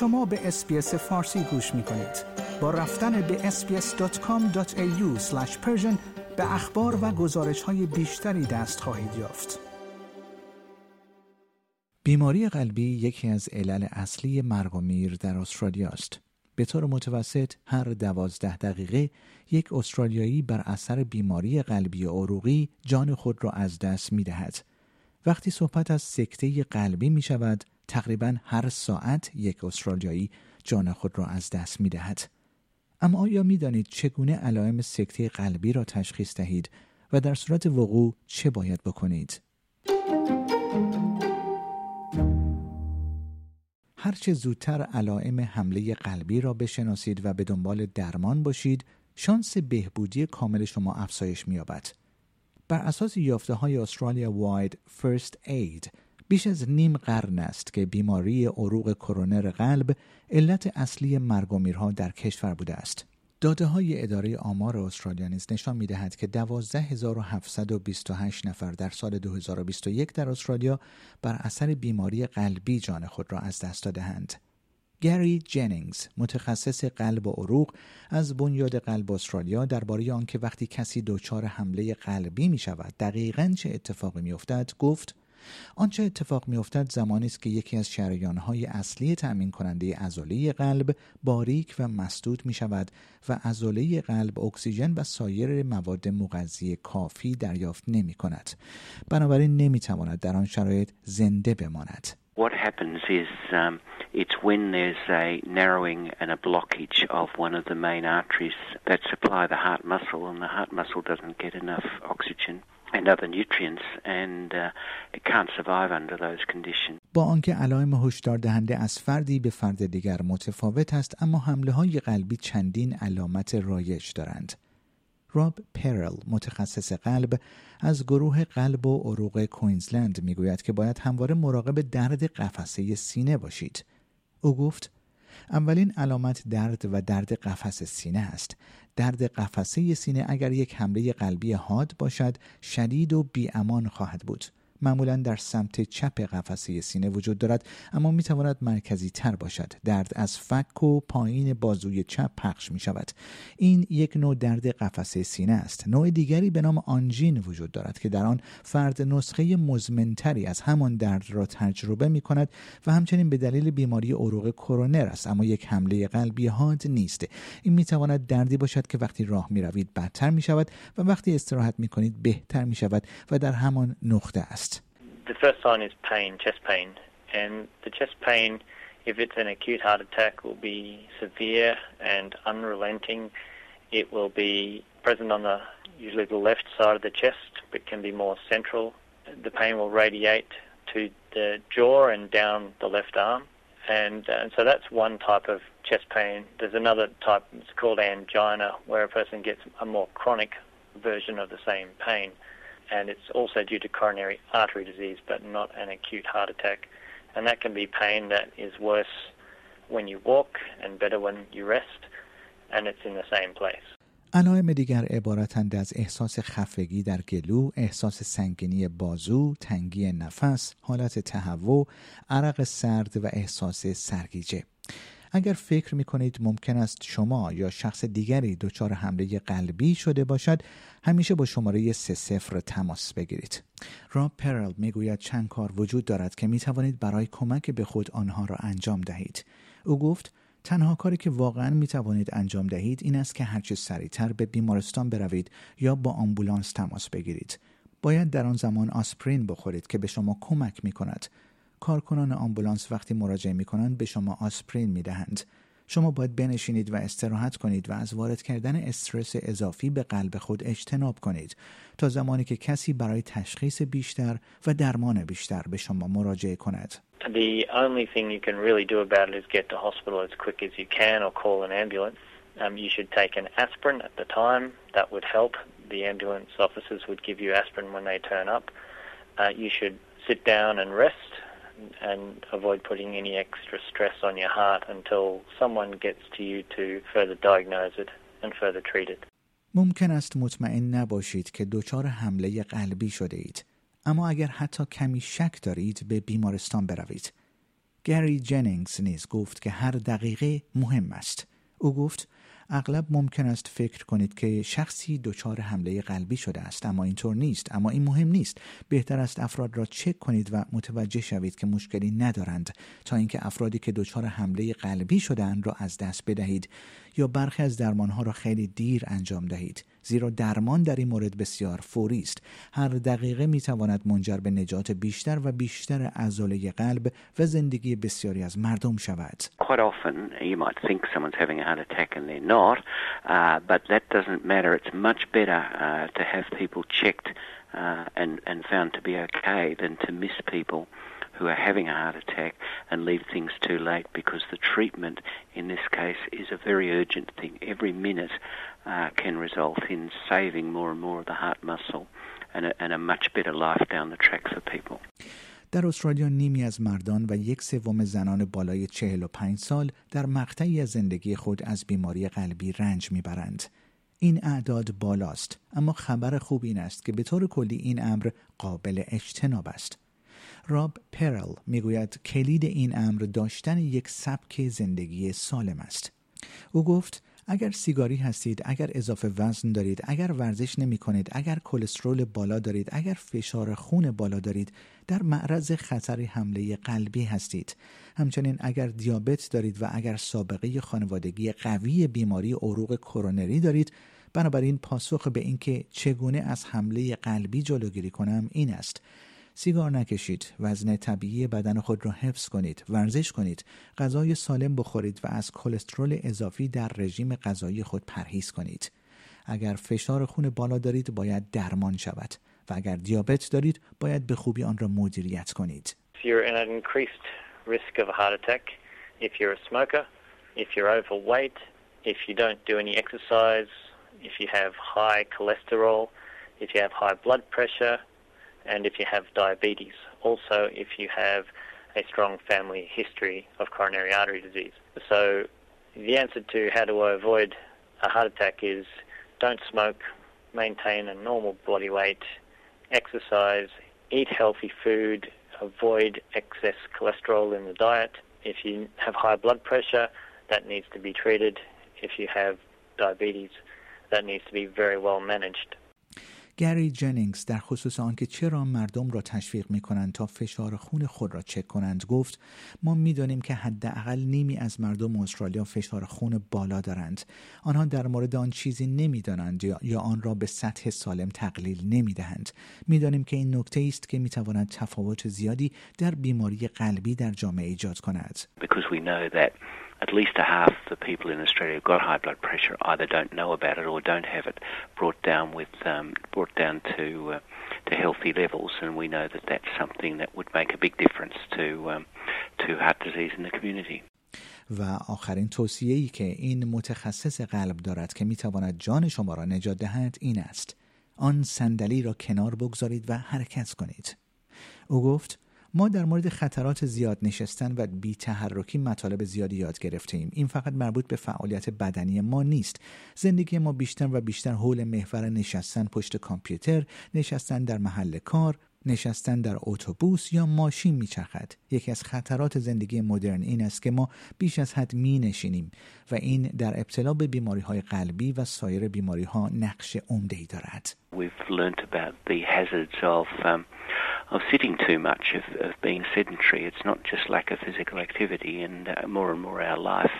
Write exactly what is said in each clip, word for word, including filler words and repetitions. شما به اس‌بی‌اس فارسی گوش می‌کنید. با رفتن به اس بی اس دات کام دات ای یو اسلش پرشن به اخبار و گزارش‌های بیشتری دست خواهید یافت. بیماری قلبی یکی از علل اصلی مرگ و میر در استرالیا است. به طور متوسط هر دوازده دقیقه یک استرالیایی بر اثر بیماری قلبی عروقی جان خود را از دست می دهد. وقتی صحبت از سکته قلبی می شود، تقریباً هر ساعت یک استرالیایی جان خود را از دست می دهد. اما آیا می دانید چگونه علائم سکته قلبی را تشخیص دهید و در صورت وقوع چه باید بکنید؟ هرچه زودتر علائم حمله قلبی را بشناسید و به دنبال درمان باشید، شانس بهبودی کامل شما افزایش می‌یابد. بر اساس یافته‌های Australia Wide First Aid، بیش از نیم قرن است که بیماری عروق کرونر قلب علت اصلی مرگ و میرها در کشور بوده است. داده‌های اداره آمار استرالیا نیز نشان می‌دهد که دوازده هزار و هفتصد و بیست و هشت نفر در سال دو هزار و بیست و یک در استرالیا بر اثر بیماری قلبی جان خود را از دست داده‌اند. گری جنینگز، متخصص قلب و عروق از بنیاد قلب استرالیا، درباره آنکه وقتی کسی دچار حمله قلبی می‌شود دقیقاً چه اتفاقی می‌افتد گفت: آنچه اتفاق می‌افتد زمانی است که یکی از شریان‌های اصلی تأمین کننده عضله قلب باریک و مسدود می‌شود و عضله قلب اکسیژن و سایر مواد مغذی کافی دریافت نمی‌کند، بنابراین نمی‌تواند در آن شرایط زنده بماند. What happens is um, it's when there's a narrowing and a blockage of one of the main arteries that supply the heart muscle, and the heart muscle doesn't get enough oxygen and other nutrients and uh, it can't survive under those conditions. با آنکه علائم هشدار دهنده از فردی به فرد دیگر متفاوت است، اما حمله‌های قلبی چندین علامت رایج دارند. راب پیرل، متخصص قلب از گروه قلب و عروق کوینزلند، میگوید که باید همواره مراقب درد قفسه سینه باشید. او گفت: اولین علامت درد و درد قفس سینه است. درد قفسه سینه اگر یک حمله قلبی حاد باشد، شدید و بی‌امان خواهد بود. معمولاً در سمت چپ قفسه سینه وجود دارد، اما می‌تواند مرکزی تر باشد. درد از فک و پایین بازوی چپ پخش می‌شود. این یک نوع درد قفسه سینه است. نوع دیگری به نام آنژین وجود دارد که در آن فرد نسخه مزمن‌تری از همان درد را تجربه می‌کند و همچنین به دلیل بیماری عروق کرونر است، اما یک حمله قلبی حاد نیست. این می‌تواند دردی باشد که وقتی راه می‌روید بدتر می‌شود و وقتی استراحت می‌کنید بهتر می‌شود و در همان نقطه است. The first sign is pain, chest pain, and the chest pain, if it's an acute heart attack, will be severe and unrelenting. It will be present on the usually the left side of the chest, but can be more central. The pain will radiate to the jaw and down the left arm, and, and so that's one type of chest pain. There's another type, it's called angina, where a person gets a more chronic version of the same pain. And it's also due to coronary artery disease, but not an acute heart attack. And that can be pain that is worse when you walk and better when you rest, and it's in the same place. علائم دیگر عبارتند از احساس خفگی در گلو، احساس سنگینی بازو، تنگی نفس، حالت تهوع، عرق سرد و احساس سرگیجه. اگر فکر می‌کنید ممکن است شما یا شخص دیگری دچار حمله قلبی شده باشد، همیشه با شماره سه صفر تماس بگیرید. راب پیرل میگوید چند کار وجود دارد که می‌توانید برای کمک به خود آنها را انجام دهید. او گفت: تنها کاری که واقعاً می‌توانید انجام دهید این است که هرچه سریعتر به بیمارستان بروید یا با آمبولانس تماس بگیرید. باید در آن زمان آسپرین بخورید که به شما کمک می‌کند. کارکنان آمبولانس وقتی مراجعه می‌کنند به شما آسپرین می‌دهند. شما باید بنشینید و استراحت کنید و از وارد کردن استرس اضافی به قلب خود اجتناب کنید تا زمانی که کسی برای تشخیص بیشتر و درمان بیشتر به شما مراجعه کند. The only thing you can really do about it is get to hospital as quick as you can or call an ambulance. Um, you should take an aspirin at the time. That would help. The ambulance officers would give you aspirin when they turn up. Uh, you should sit down and rest. And avoid putting any extra stress on your heart until someone gets to you to further diagnose it and further treat it. ممکن است مطمئن نباشید که دچار حمله قلبی شده اید، اما اگر حتی کمی شک دارید به بیمارستان بروید. گری جنینگز نیز گفت که هر دقیقه مهم است. او گفت اغلب ممکن است فکر کنید که شخصی دچار حمله قلبی شده است، اما اینطور نیست. اما این مهم نیست. بهتر است افراد را چک کنید و متوجه شوید که مشکلی ندارند تا اینکه افرادی که دچار حمله قلبی شده‌اند را از دست بدهید یا برخی از درمان‌ها را خیلی دیر انجام دهید، زیرا درمان در این مورد بسیار فوری است. هر دقیقه می‌تواند منجر به نجات بیشتر و بیشتر عضله قلب و زندگی بسیاری از مردم شود. Quite often you might think someone's having a heart attack and they're not, uh, but that doesn't matter. It's much better uh, to have people checked uh, and and found to be okay than to miss people who are having a heart attack and leave things too late, because the treatment in this case is a very urgent thing. Every minute uh, can result in saving more and more of the heart muscle and a, and a much better life down the track for people. در استرالیا نیمی از مردان و یک سوم زنان بالای چهل و پنج سال در مقطعی از زندگی خود از بیماری قلبی رنج میبرند. این اعداد بالاست، اما خبر خوب این است که به طور کلی این امر قابل اجتناب است. راب پیرل میگوید کلید این امر داشتن یک سبک زندگی سالم است. او گفت اگر سیگاری هستید، اگر اضافه وزن دارید، اگر ورزش نمی کنید، اگر کلسترول بالا دارید، اگر فشار خون بالا دارید، در معرض خطر حمله قلبی هستید. همچنین اگر دیابت دارید و اگر سابقه خانوادگی قوی بیماری عروق کرونری دارید. بنابراین پاسخ به اینکه چگونه از حمله قلبی جلوگیری کنم این است: سیگار نکشید، وزن طبیعی بدن خود را حفظ کنید، ورزش کنید، غذای سالم بخورید و از کلسترول اضافی در رژیم غذایی خود پرهیز کنید. اگر فشار خون بالا دارید، باید درمان شود و اگر دیابت دارید، باید به خوبی آن را مدیریت کنید. And if you have diabetes, also if you have a strong family history of coronary artery disease. So the answer to how do I avoid a heart attack is don't smoke, maintain a normal body weight, exercise, eat healthy food, avoid excess cholesterol in the diet. If you have high blood pressure, that needs to be treated. If you have diabetes, that needs to be very well managed. گری جنینگز در خصوص آنکه چرا مردم را تشویق می‌کنند تا فشار خون خود را چک کنند گفت: ما می‌دانیم که حداقل نیمی از مردم استرالیا فشار خون بالا دارند. آنها در مورد آن چیزی نمی‌دانند یا آن را به سطح سالم تقلیل نمی‌دهند. می‌دانیم که این نکته است که می‌تواند تفاوت زیادی در بیماری قلبی در جامعه ایجاد کند. At least a half the people in Australia who've got high blood pressure either don't know about it or don't have it brought down with um, brought down to uh, to healthy levels, and we know that that's something that would make a big difference to um, to heart disease in the community. و آخرین توصیه‌ای که این متخصص قلب دارد که می‌تواند جان شما را نجات دهد این است: آن صندلی را کنار بگذارید و حرکت کنید. او گفت: ما در مورد خطرات زیاد نشستن و بی تحرکی مطالب زیادی یاد گرفتیم. این فقط مربوط به فعالیت بدنی ما نیست. زندگی ما بیشتر و بیشتر حول محور نشستن پشت کامپیوتر، نشستن در محل کار، نشستن در اتوبوس یا ماشین میچرخد. یکی از خطرات زندگی مدرن این است که ما بیش از حد می نشینیم و این در ابتلا به بیماری‌های قلبی و سایر بیماری‌ها نقش عمده‌ای دارد. We've learnt about the hazards of um, of sitting too much, of, of being sedentary. It's not just lack of physical activity, and uh, more and more our life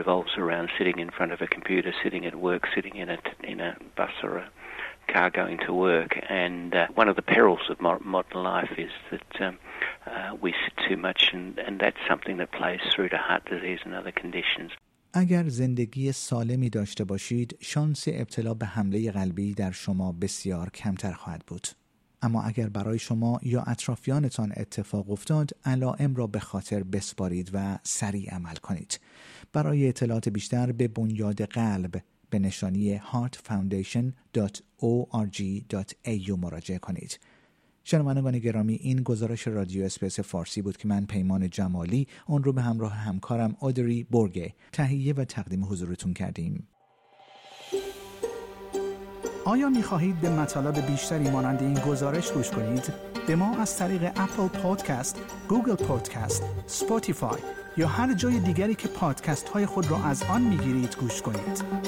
revolves around sitting in front of a computer, sitting at work, sitting in a in a bus or a car going to work, and uh, one of the perils of modern life is that um, uh, we sit too much, and, and that's something that plays through to heart disease and other conditions. اگر زندگی سالمی داشته باشید، شانس ابتلا به حمله قلبی در شما بسیار کمتر خواهد بود. اما اگر برای شما یا اطرافیانتان اتفاق افتاد، علائم را به خاطر بسپارید و سریع عمل کنید. برای اطلاعات بیشتر به بنیاد قلب به نشانی heart foundation dot org dot a u مراجعه کنید. شنوندگان گرامی، این گزارش رادیو اسپیس فارسی بود که من پیمان جمالی اون رو به همراه همکارم آدری بورگ تهیه و تقدیم حضورتون کردیم. آیا می‌خواهید به مطالب بیشتری مانند این گزارش گوش کنید؟ به ما از طریق اپل پادکست، گوگل پادکست، اسپاتیفای یا هر جای دیگری که پادکست‌های خود را از آن می‌گیرید گوش کنید.